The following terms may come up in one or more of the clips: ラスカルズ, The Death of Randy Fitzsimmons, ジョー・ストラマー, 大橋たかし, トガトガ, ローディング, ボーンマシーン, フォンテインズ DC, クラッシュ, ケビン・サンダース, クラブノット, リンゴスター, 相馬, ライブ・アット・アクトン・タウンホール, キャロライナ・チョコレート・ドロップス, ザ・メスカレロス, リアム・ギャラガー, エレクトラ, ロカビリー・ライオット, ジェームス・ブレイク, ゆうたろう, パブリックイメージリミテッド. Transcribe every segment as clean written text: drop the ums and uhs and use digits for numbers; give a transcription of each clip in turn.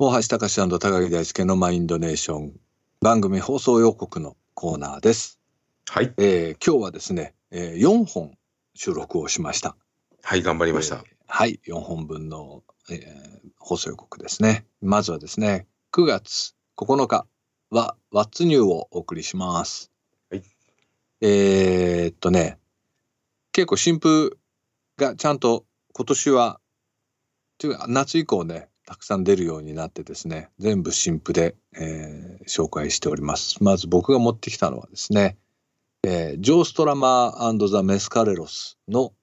大橋たかし&高木大輔のマインドネーション番組放送予告のコーナーです。はい。今日はですね、4本収録をしました。はい、頑張りました。はい、4本分の、放送予告ですね。まずはですね、9月9日は What's New をお送りします。はい。結構新風がちゃんと今年はというか夏以降ね、たくさん出るようになってですね、全部新譜で、紹介しております。まず僕が持ってきたのはですね、ジョー・ストラマー&ザ・メスカレロスの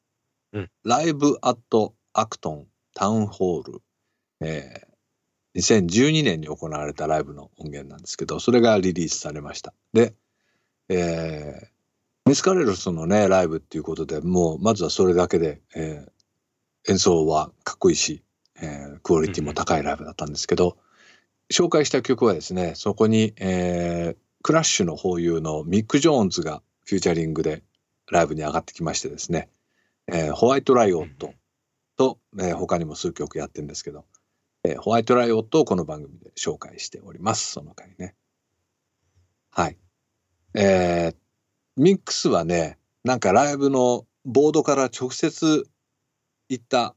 ライブ・アット・アクトン・タウンホール、2012年に行われたライブの音源なんですけど、それがリリースされました。で、メスカレロスのねライブっていうことで、もうまずはそれだけで、演奏はかっこいいし、クオリティも高いライブだったんですけど、紹介した曲はですね、そこに、クラッシュのホーユーのミック・ジョーンズがフューチャリングでライブに上がってきましてですね、ホワイト・ライオットと、他にも数曲やってるんですけど、ホワイト・ライオットをこの番組で紹介しております。その回ね、はい、ミックスはね、なんかライブのボードから直接行った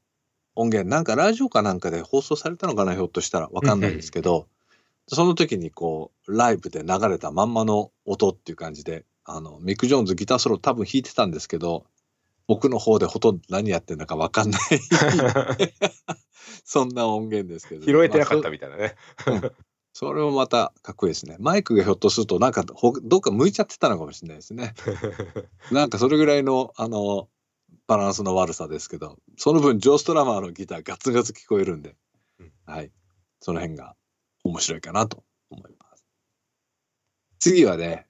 音源、なんかラジオかなんかで放送されたのかな、ひょっとしたら分かんないですけど、その時にこうライブで流れたまんまの音っていう感じで、ミック・ジョーンズギターソロ多分弾いてたんですけど、僕の方でほとんど何やってんだか分かんないそんな音源ですけど、ね、拾えてなかったみたいなね、それもまたかっこいいですね。マイクがひょっとするとなんかどっか向いちゃってたのかもしれないですねなんかそれぐらいのバランスの悪さですけど、その分ジョー・ストラマーのギターガツガツ聞こえるんで、はい、その辺が面白いかなと思います。次はね、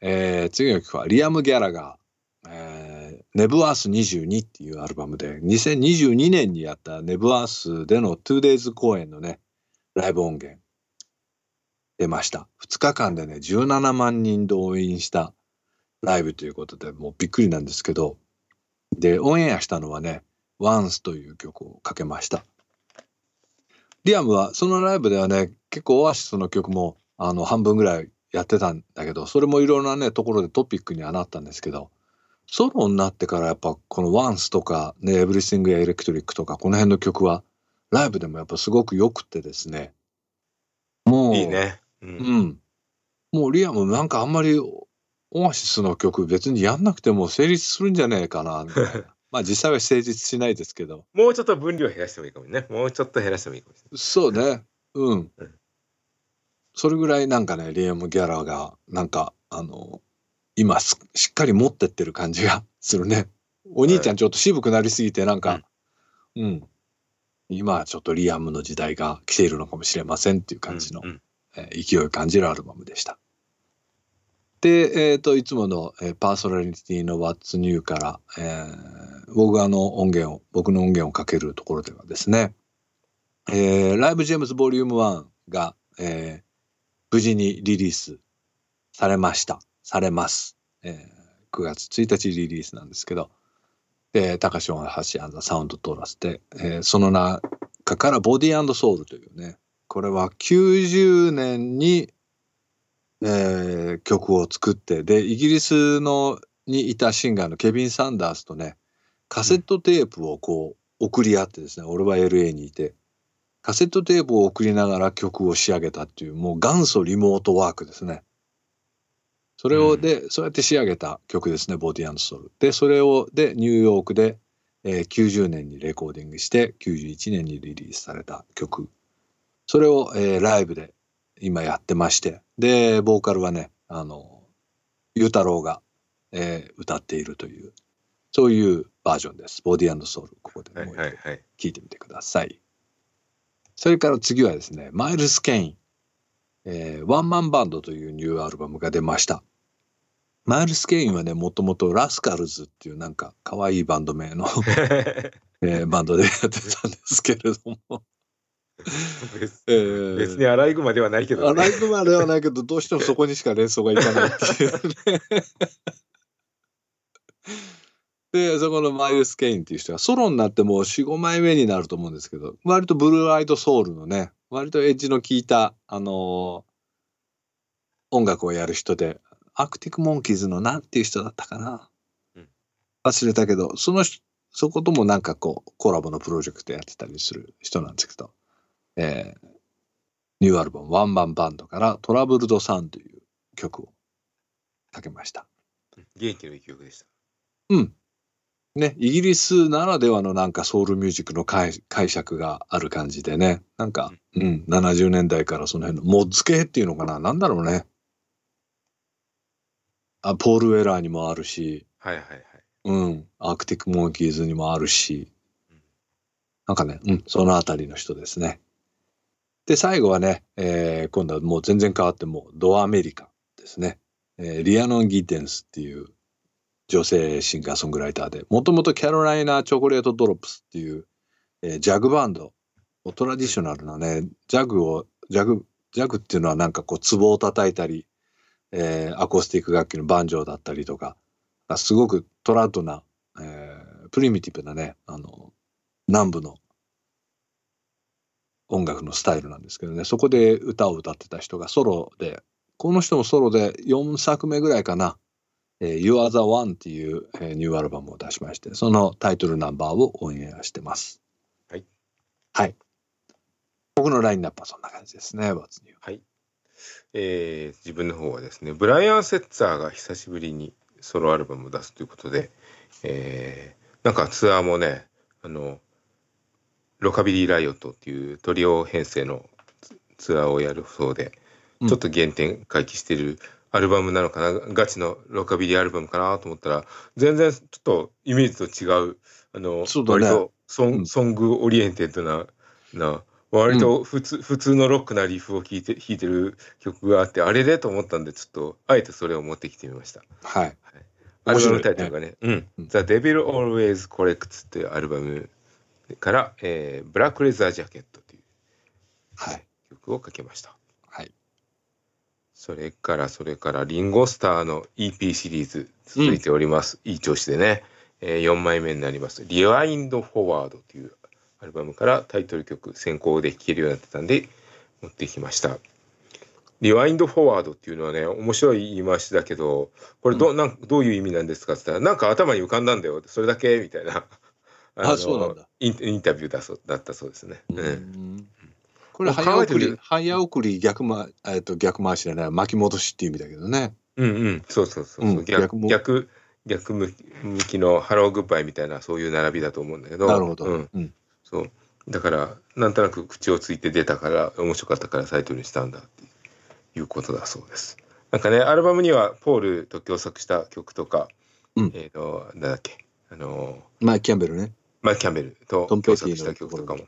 次の曲はリアム・ギャラガー、ネブ・アース22っていうアルバムで、2022年にやったネブ・アースでの 2days 公演のねライブ音源出ました。2日間でね17万人動員したライブということで、もうびっくりなんですけど、でオンエアしたのはね「Once」という曲をかけました。リアムはそのライブではね、結構オアシスの曲も半分ぐらいやってたんだけど、それもいろんなねところでトピックにはなったんですけど、ソロになってからやっぱこの「Once」とかね「Everything Electric」とかこの辺の曲はライブでもやっぱすごくよくてですね、もういいね、うん、もうリアムなんかあんまりオアシスの曲別にやんなくても成立するんじゃねえかなみたいなまあ実際は成立しないですけどもうちょっと分量減らしてもいいかもね、もうちょっと減らしてもいいかもしれない。そうね、うん、うん、それぐらいなんかねリアム・ギャラがなんか今しっかり持ってってる感じがするね。お兄ちゃんちょっと渋くなりすぎてなんか、はい、うん、今ちょっとリアムの時代が来ているのかもしれませんっていう感じの、うんうん、勢い感じるアルバムでした。で、いつもの、パーソナリティの What's New から、僕が僕の音源をかけるところではですね、ライブジェームズボリューム1が、無事にリリースされました。されます。9月1日リリースなんですけど、タカシオンハシアンザサウンドトーラスで、その中からボディ&ソウルというね、これは90年に曲を作って、でイギリスにいたシンガーのケビン・サンダースとねカセットテープをこう送り合ってですね、俺は LA にいてカセットテープを送りながら曲を仕上げたっていう、もう元祖リモートワークですね。それをで、そうやって仕上げた曲ですね、ボディ&ソウルで。それをでニューヨークで、90年にレコーディングして91年にリリースされた曲、それを、ライブで今やってまして、でボーカルはねゆうたろうが、歌っているという、そういうバージョンです。ボディ&ソウル、ここでもう一回聴いてみてください、はいはいはい。それから次はですね、マイルス・ケイン、ワンマンバンドというニューアルバムが出ました。マイルス・ケインはね、もともとラスカルズっていうなんかかわいいバンド名の、バンドでやってたんですけれども別にアライグマではないけど、ね、アライグマではないけどどうしてもそこにしか連想がいかないっていうねでそこのマイルス・ケインっていう人がソロになってもう 4,5 枚目になると思うんですけど、割とブルーアイドソウルのね、割とエッジの効いた、音楽をやる人で、アークティック・モンキーズのなんていう人だったかな、うん、忘れたけど、そこともなんかこうコラボのプロジェクトやってたりする人なんですけど、ニューアルバムワンマンバンドからトラブルドサンという曲をかけました。元気のいい曲でした。うんね、イギリスならではのなんかソウルミュージックの解釈がある感じでね、なんか、うん、70年代からその辺のモッズ系っていうのかな、なんだろうね、あ、ポール・ウェラーにもあるし、はいはいはい、うん、アークティック・モンキーズにもあるし、なんかね、うん、そのあたりの人ですね。で最後はね、今度はもう全然変わってもうドアメリカですね、リアノン・ギーテンスっていう女性シンガーソングライターで、もともとキャロライナ・チョコレート・ドロップスっていう、ジャグバンド、トラディショナルなね、ジャグっていうのはなんかこう壺を叩いたり、アコースティック楽器のバンジョーだったりとか、すごくトラッドな、プリミティブなね、南部の音楽のスタイルなんですけどね、そこで歌を歌ってた人がソロで、この人もソロで4作目ぐらいかな、You Are the One っていう、ニューアルバムを出しまして、そのタイトルナンバーをオンエアしてます。はい、はい、僕のラインナップはそんな感じですね。はい、自分の方はですね、ブライアン・セッツァーが久しぶりにソロアルバムを出すということで、なんかツアーもね、ロカビリー・ライオットっていうトリオ編成のツアーをやるそうで、ちょっと原点回帰してる、うんアルバムなのかな、ガチのロカビリーアルバムかなと思ったら、全然ちょっとイメージと違う、そうだね、割とソングオリエンテッドな割と普通のロックなリフを弾いてる曲があって、あれでと思ったんで、ちょっとあえてそれを持ってきてみました。はい、アルバムタイトルがね、The Devil Always Corrects というアルバムから、ブラックレザージャケットという曲をかけました。はい、それからリンゴスターの EP シリーズ続いております、いい調子でね、4枚目になりますリワインドフォワードというアルバムからタイトル曲先行で聴けるようになってたんで持ってきました。リワインドフォワードっていうのはね、面白い言い回しだけど、これどういう意味なんですかって言ったら、なんか頭に浮かんだんだよそれだけみたいなそうなんだ、インタビューだったそうですね。うんこれ早送り逆回しじゃない、巻き戻しっていう意味だけどね。うんうん、そうそうそう、うん、逆向きのハローグッバイみたいな、そういう並びだと思うんだけど。なるほど。うんうん、そうだからなんとなく口をついて出たから、面白かったからタイトルにしたんだっていうことだそうです。なんかね、アルバムにはポールと共作した曲とか、うん、なんだっけマイキャンベルと共作した曲とかも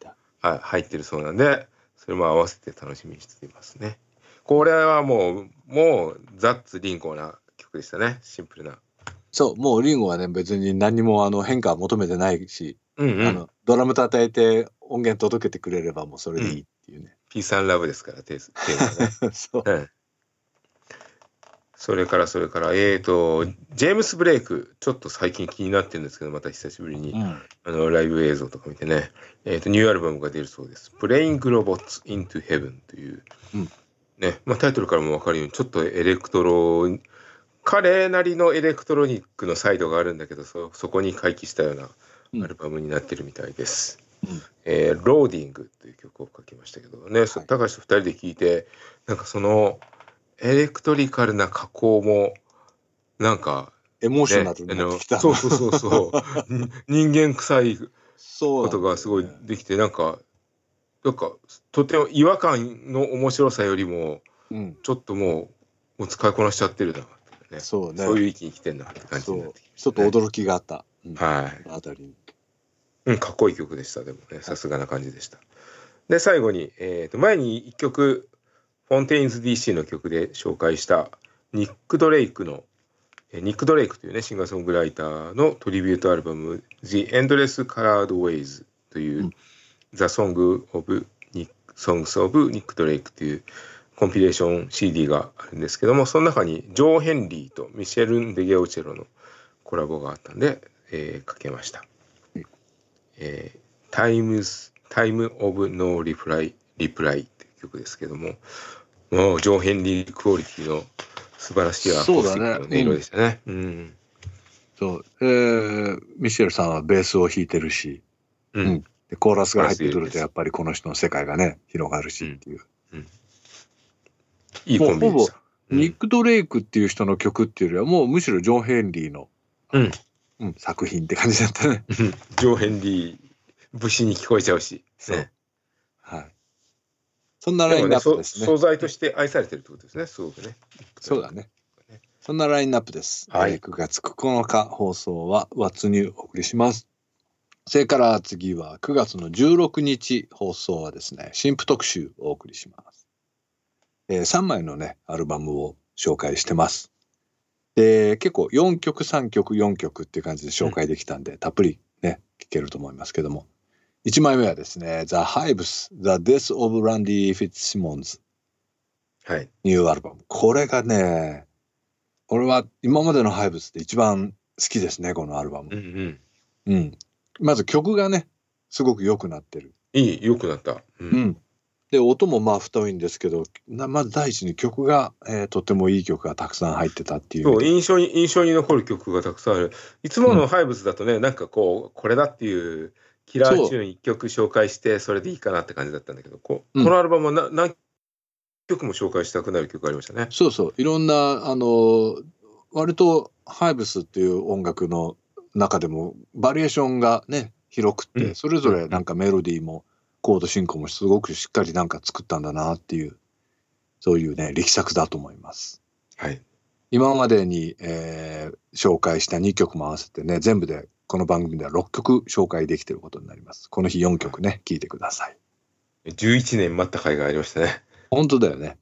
入ってるそうなんで。それも合わせて楽しみにしていますね。これはもうザッツリンゴな曲でしたね。シンプルな。そう、もうリンゴはね、別に何も変化は求めてないし、うんうん、ドラム叩いて音源届けてくれればもうそれでいいっていうね。うん、ピース&ラブですからテーマね。そう、うん。それからジェームス・ブレイク、ちょっと最近気になってるんですけど、また久しぶりに、うん、ライブ映像とか見てね、ニューアルバムが出るそうです。プレイングロボッツ・イントゥ・ヘブンという、うんね、まあ、タイトルからも分かるように、ちょっと彼なりのエレクトロニックのサイドがあるんだけど、そこに回帰したようなアルバムになってるみたいです。うん、ローディングという曲を書きましたけどね、はい、高橋と2人で聴いて、なんかそのエレクトリカルな加工もなんか、ね、エモーショナルになってきた。そう人間臭いことがすごいできて、なんかとても違和感の面白さよりも、うん、ちょっともう使いこなしちゃってるなって、ね、そうね、そういう域に来てんなって感じになってきて、ね、ちょっと驚きがあった、うん、はい、あたりに、うん、かっこいい曲でした。でもね、さすがな感じでした。で最後に、前に1曲フォンテインズ DC の曲で紹介したニック・ドレイクというね、シンガーソングライターのトリビュートアルバム The Endless Colored Ways という、うん、The Songs of Nick Drake というコンピレーション CD があるんですけども、その中にジョー・ヘンリーとミシェル・デゲオチェロのコラボがあったんで、かけました。タイムオブノーリプライっていう曲ですけども、もう上ヘンリークオリティの素晴らしいアコースティックの音色でしたね。うん。そう。ミシェルさんはベースを弾いてるし、うん。でコーラスが入ってくるとやっぱりこの人の世界がね広がるしっていう。うん。いいコンビでした。ニック・ドレイクっていう人の曲っていうよりはもうむしろジョン・ヘンリーの、うんうん、作品って感じだったね。ジョン・ヘンリー節に聞こえちゃうし、ね、はい。そんなラインナップですね。素材として愛されてるってことですね。すごくね。そうだね。そんなラインナップです。はい。9月9日放送は What's New お送りします。それから次は9月の16日放送はですね、新婦特集をお送りします。3枚のねアルバムを紹介してます。で結構4曲3曲4曲っていう感じで紹介できたんで、うん、たっぷりね聴けると思いますけども、1枚目はですね The Hives The Death of Randy Fitzsimmons、はい、ニューアルバム。これがね俺は今までの Hives で一番好きですね、このアルバム。うん、うんうん、まず曲がねすごく良くなってる。いい良くなった、うん、うん。で音もまあ太いんですけど、まず第一に曲が、とてもいい曲がたくさん入ってたっていう。そう、印象に残る曲がたくさんある。いつものハイブスだとね、うん、なんかこうこれだっていうキラーチューン1曲紹介してそれでいいかなって感じだったんだけど、このアルバムは何曲も紹介したくなる曲がありましたね。そうそう、いろんな割とハイブスっていう音楽の中でもバリエーションがね広くて、うん、それぞれなんかメロディーも、うん、コード進行もすごくしっかりなんか作ったんだなっていう、そういうね力作だと思います、はい、今までに、紹介した2曲も合わせてね全部でこの番組では6曲紹介できてることになります。この日4曲ね、はい、聴いてください。11年待った回がありましたね。本当だよね、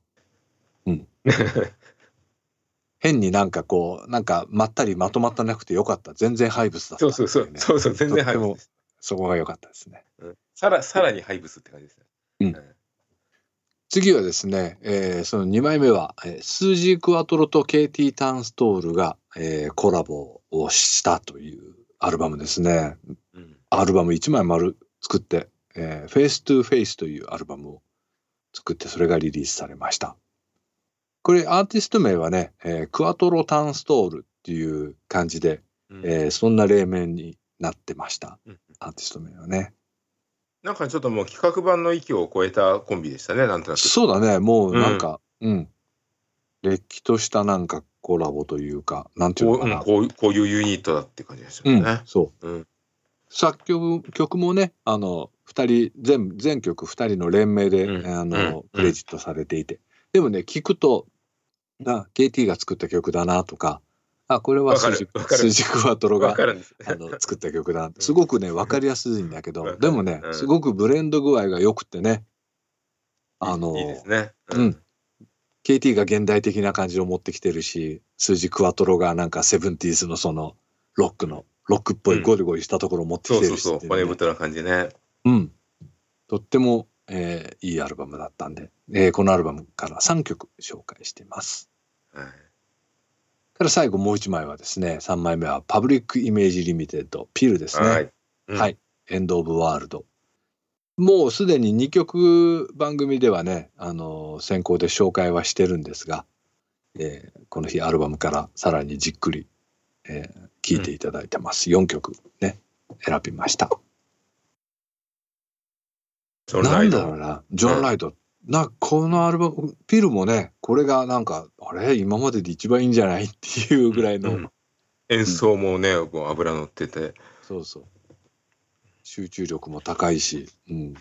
うん変になんかこうなんかまったりまとまったなくてよかった。全然ハイブスだった、ね、そう全然ハイブス。そこが良かったですね、うん、さらにハイブスって感じですね、うんうん。次はですね、その2枚目はスージー・クワトロとケイティ・ターンストールが、コラボをしたというアルバムですね、うん、アルバム1枚丸作って、フェイス・トゥ・フェイスというアルバムを作ってそれがリリースされました。これアーティスト名はね、クワトロ・ターンストールっていう感じで、うん、そんな例面になってました、うん、アーティスト名はね。なんかちょっともう企画版の域を超えたコンビでしたね、なんとなく。そうだね、もうなんか、うんうん、れっきとしたなんかコラボというか、なんていうのかな、こういうユニットだって感じですよね、うん、そう、うん、作曲もね2人 全曲2人の連名で、うん、クレジットされていて、でもね聞くと KT が作った曲だなとか、あ、これはスジクワトロが作った曲だ。すごくね分かりやすいんだけど、でもね、うん、すごくブレンド具合がよくてね、いいですね、うんうん、KT が現代的な感じを持ってきてるし、スジクワトロがなんかセブンティーズのそのロックっぽいゴリゴリしたところを持ってきてるし、ね、うん、そう骨太な感じね、うん、とっても、いいアルバムだったんで、このアルバムから3曲紹介しています、はい。から最後もう一枚はですね、3枚目はパブリックイメージリミテッドピルですね、はい、うん、はい、エンドオブワールド。もうすでに2曲番組ではね先行で紹介はしてるんですが、この日アルバムからさらにじっくり聴いていただいてます、うん、4曲ね選びました。なんだろうな、ジョン・ライド、うんこのアルバムピルもね、これがなんかあれ今までで一番いいんじゃないっていうぐらいの、うん、演奏もね、うん、油乗ってて、そうそう、集中力も高いし、うんうん、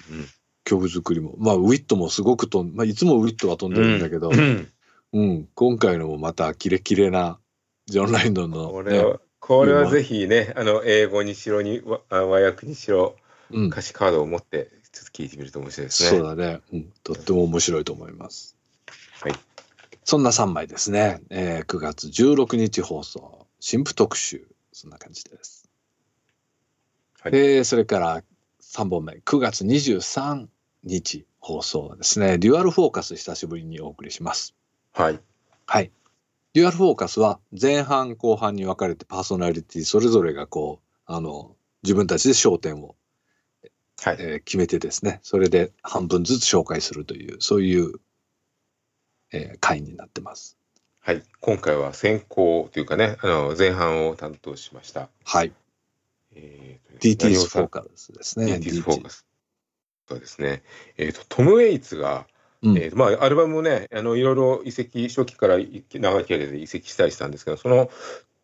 曲作りもまあウィットもすごくいつもウィットは飛んでるんだけど、うんうん、今回のもまたキレキレなジョン・ライドンの、ね、これはぜひね英語にしろに和訳にしろ歌詞カードを持って、うん、ちょっと聞いてみると面白いですね。そうだね、うん、とっても面白いと思います、はい、そんな3枚ですね、9月16日放送新婦特集、そんな感じです、はい。それから3本目、9月23日放送はですねデュアルフォーカス久しぶりにお送りします、はいはい、デュアルフォーカスは前半後半に分かれてパーソナリティそれぞれがこう自分たちで焦点を、はい、決めてですね、それで半分ずつ紹介するという、そういう、回になってます。はい、今回は先行というかね、前半を担当しました。はい。DT's フォーカスですね。DT's フォーカス。そうですね。トム・ウェイツが、アルバムもね、いろいろ移籍、初期から長い期間で移籍したりしたんですけど、その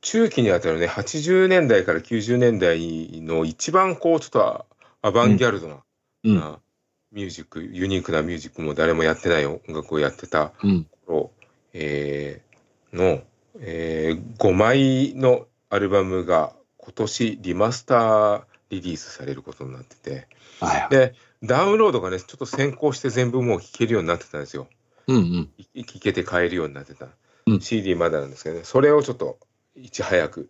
中期にあたるね、80年代から90年代の一番こう、ちょっとアバンギャルドな、ミュージック、ユニークなミュージックも誰もやってない音楽をやってた頃、5枚のアルバムが今年リマスターリリースされることになってて、でダウンロードがね、ちょっと先行して全部もう聴けるようになってたんですよ。聴けて買えるようになってた。CD まだなんですけどね、それをちょっといち早く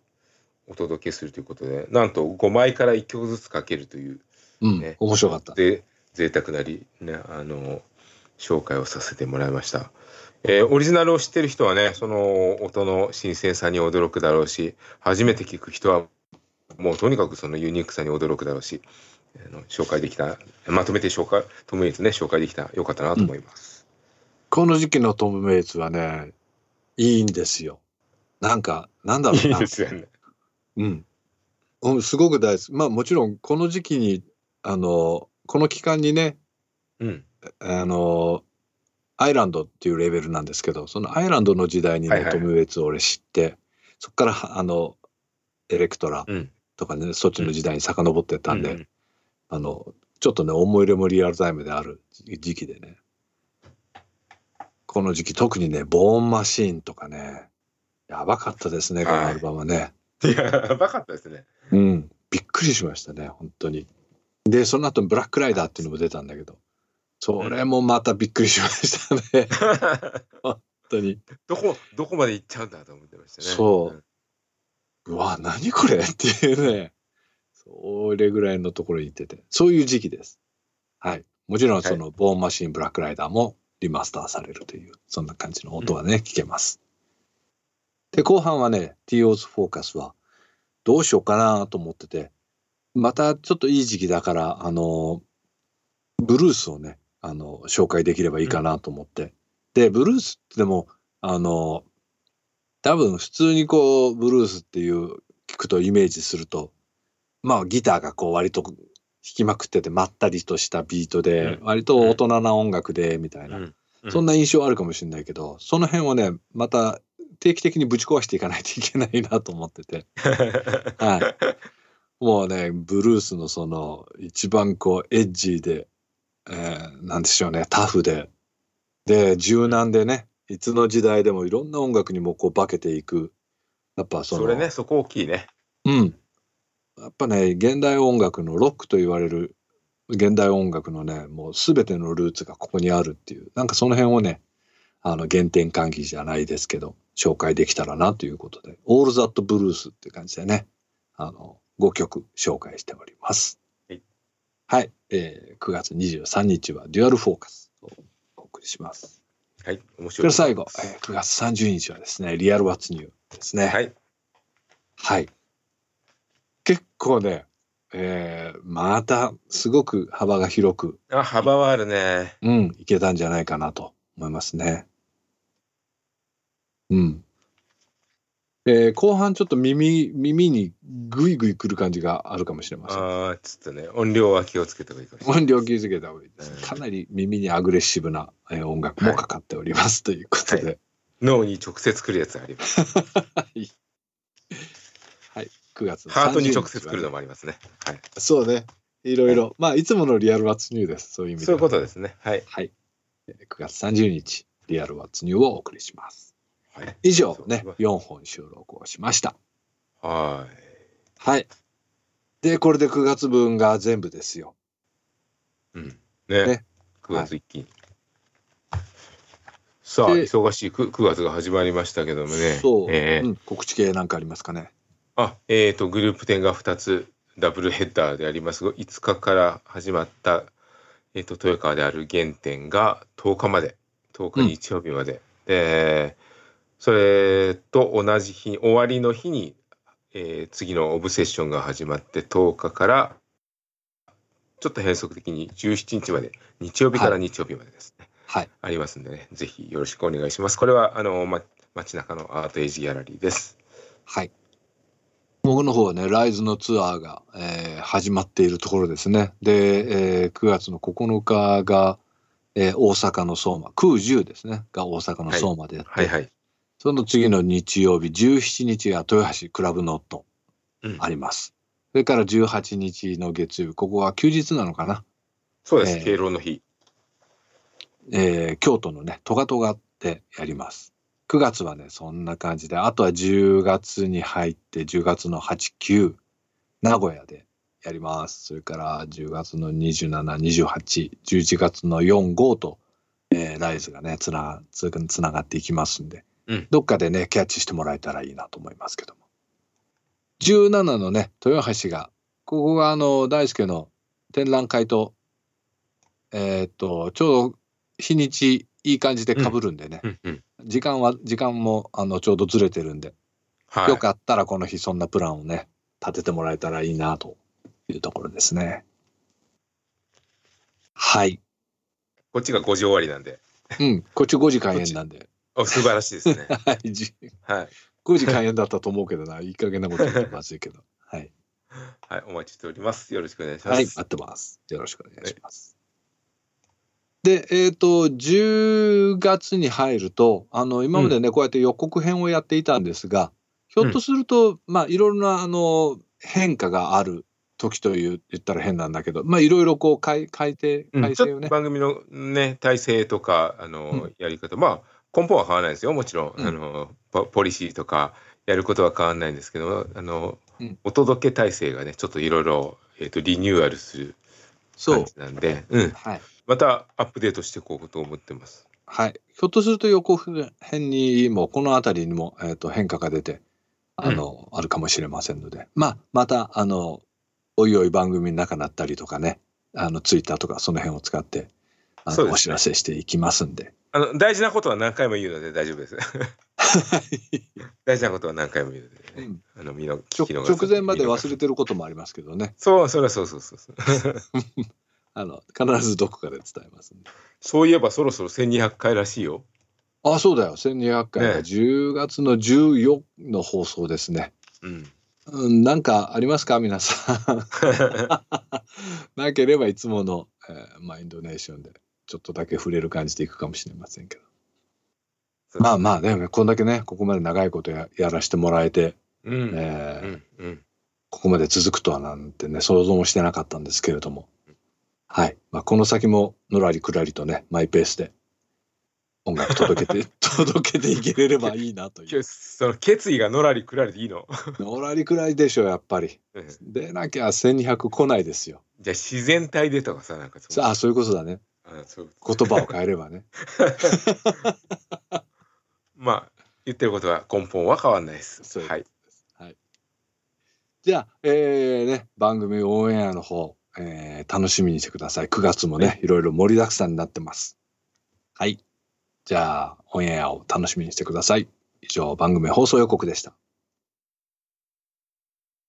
お届けするということで、なんと5枚から1曲ずつかけるという、ね、面白かった。で、贅沢なり、ね、紹介をさせてもらいました。オリジナルを知ってる人はね、その音の新鮮さに驚くだろうし、初めて聞く人はもうとにかくそのユニークさに驚くだろうし、紹介できた、まとめて紹介、トム・ウェイツね、紹介できた、よかったなと思います。この時期のトム・ウェイツはね、いいんですよ。なんか、なんだろうな。いいですよね。すごく大好き。まあもちろん、この時期に、この期間にね、アイランドっていうレベルなんですけど、そのアイランドの時代にね、トム・ウェイツを俺知って、そこから、エレクトラとかね、そっちの時代に遡ってったんで、ちょっとね、思い入れもリアルタイムである時期でね、この時期特にね、ボーンマシーンとかね、やばかったですね、このアルバムはね。やばかったですね。びっくりしましたね、本当に。で、その後ブラックライダーっていうのも出たんだけど、それもまたびっくりしましたね。本当に。どこまで行っちゃうんだと思ってましたね。そう。うわ、何これっていうね。それぐらいのところに行ってて、そういう時期です。はい。もちろん、その、ボーンマシン、ブラックライダーもリマスターされるという、そんな感じの音はね、聞けます。で、後半はね、TO's フォーカスは、どうしようかなと思ってて、またちょっといい時期だから、ブルースをね、紹介できればいいかなと思って。で、ブルースってでも、多分普通にこう、ブルースっていう、聞くとイメージすると、まあギターがこう割と弾きまくっててまったりとしたビートで割と大人な音楽でみたいな、そんな印象あるかもしれないけど、その辺をねまた定期的にぶち壊していかないといけないなと思っててはい、もうねブルースのその一番こうエッジーで、なんでしょうね、タフで柔軟でね、いつの時代でもいろんな音楽にもこう化けていく、やっぱそのそれね、そこ大きいね。やっぱね、現代音楽のロックと言われる現代音楽のね、もう全てのルーツがここにあるっていう、なんかその辺をね、原点喚起じゃないですけど、紹介できたらなということで、オール・ザット・ブルースっていう感じでね、5曲紹介しております。はい。はい、9月23日はデュアルフォーカスをお送りします。はい、面白い。それ最後、9月30日はですね、リアル・ワッツ・ニューですね。はい。はい。結構ね、またすごく幅が広く、幅はあるね。いけたんじゃないかなと思いますね。後半ちょっと耳にグイグイくる感じがあるかもしれません。ちょっとね、音量は気をつけた方がいいかもしれない。音量気をつけた方がいいです。かなり耳にアグレッシブな音楽もかかっております、ということで、脳に直接くるやつあります9月ハートに直接来るのもありますね。はい、そうね。いろいろ、まあいつものリアルワッツニューです。そういう意味で。そういうことですね。はい。はい。9月30日リアルワッツニューをお送りします。はい。以上ね、4本収録をしました。はい。はい。でこれで9月分が全部ですよ。ね。9月一気に。さあ忙しい9月が始まりましたけどもね。告知系なんかありますかね。グループ展が2つダブルヘッダーでありますが、5日から始まった、豊川である原点が10日日曜日まで、でそれと同じ日、終わりの日に、次のオブセッションが始まって10日からちょっと変則的に17日まで、日曜日から日曜日までですね、はいはい、ありますんでね、ぜひよろしくお願いします。これは街中のアートエイジギャラリーです。はい、僕の方はね、RISE のツアーが、始まっているところですね。で、9月の9日が、大阪の相馬、9、10ですねが大阪の相馬でやって、はいはいはい、その次の日曜日17日が豊橋クラブノットあります、うん、それから18日の月曜日、ここは休日なのかな。そうです、敬老の日、京都のねトガトガでやります。9月はねそんな感じで、あとは10月に入って10月の8、9名古屋でやります。それから10月の27、28、11月の4、5と、RISE がねつながっていきますんで、うん、どっかでねキャッチしてもらえたらいいなと思いますけども。17のね豊橋が、ここが大輔の展覧会とちょうど日にちいい感じで被るんでね、うんうんうん、時間もちょうどずれてるんで、はい、よかったらこの日そんなプランをね立ててもらえたらいいなというところですね。はい、こっちが5時終わりなんで、うん、こっち5時開演なんで、お素晴らしいですねはい、5時開演だったと思うけどな、いい加減なこと言ってまずいけどはい、はい、お待ちしております。よろしくお願いします。はい、待ってます。よろしくお願いします、はい。で、10月に入ると、今までね、こうやって予告編をやっていたんですが、ひょっとすると、まあ、いろんな、変化がある時と言ったら変なんだけど、まあ、いろいろこう、改正をね。番組のね、体制とか、やり方、まあ、根本は変わらないですよ、もちろん。ポリシーとか、やることは変わらないんですけど、お届け体制がね、ちょっといろいろ、リニューアルする感じなんで、うん。はい。またアップデートしていこうと思ってます。はい。ひょっとすると横編にもこの辺りにも、変化が出てあるかもしれませんので、まあ、またおいおい番組の中になったりとかね、ツイッターとかその辺を使ってお知らせしていきますんで。大事なことは何回も言うので大丈夫です。大事なことは何回も言うので、ね、うん、直前まで忘れてることもありますけどね。そう。必ずどこかで伝えますんで。そういえばそろそろ1200回らしいよ。あ、そうだよ、1200回が10月の14の放送ですね、うん、なんかありますか皆さんなければいつもの、インドネーションでちょっとだけ触れる感じでいくかもしれませんけど、まあまあね、こんだけねここまで長いこと やらせてもらえて、ここまで続くとはなんてね想像もしてなかったんですけれども、はい、まあ、この先ものらりくらりとねマイペースで音楽届けていければいいなというその決意がのらりくらりでいいののらりくらりでしょやっぱり、うん、でなきゃ1200来ないですよ。じゃあ自然体でとかさ、なんかさあ、そういうことだね。あ、そういうこと、言葉を変えればねまあ言ってることは根本は変わんないです。そういうことです、はいはい。じゃあ、ね、番組オンエアの方楽しみにしてください。9月もねいろいろ盛りだくさんになってます。はい、じゃあオンエアを楽しみにしてください。以上、番組放送予告でした。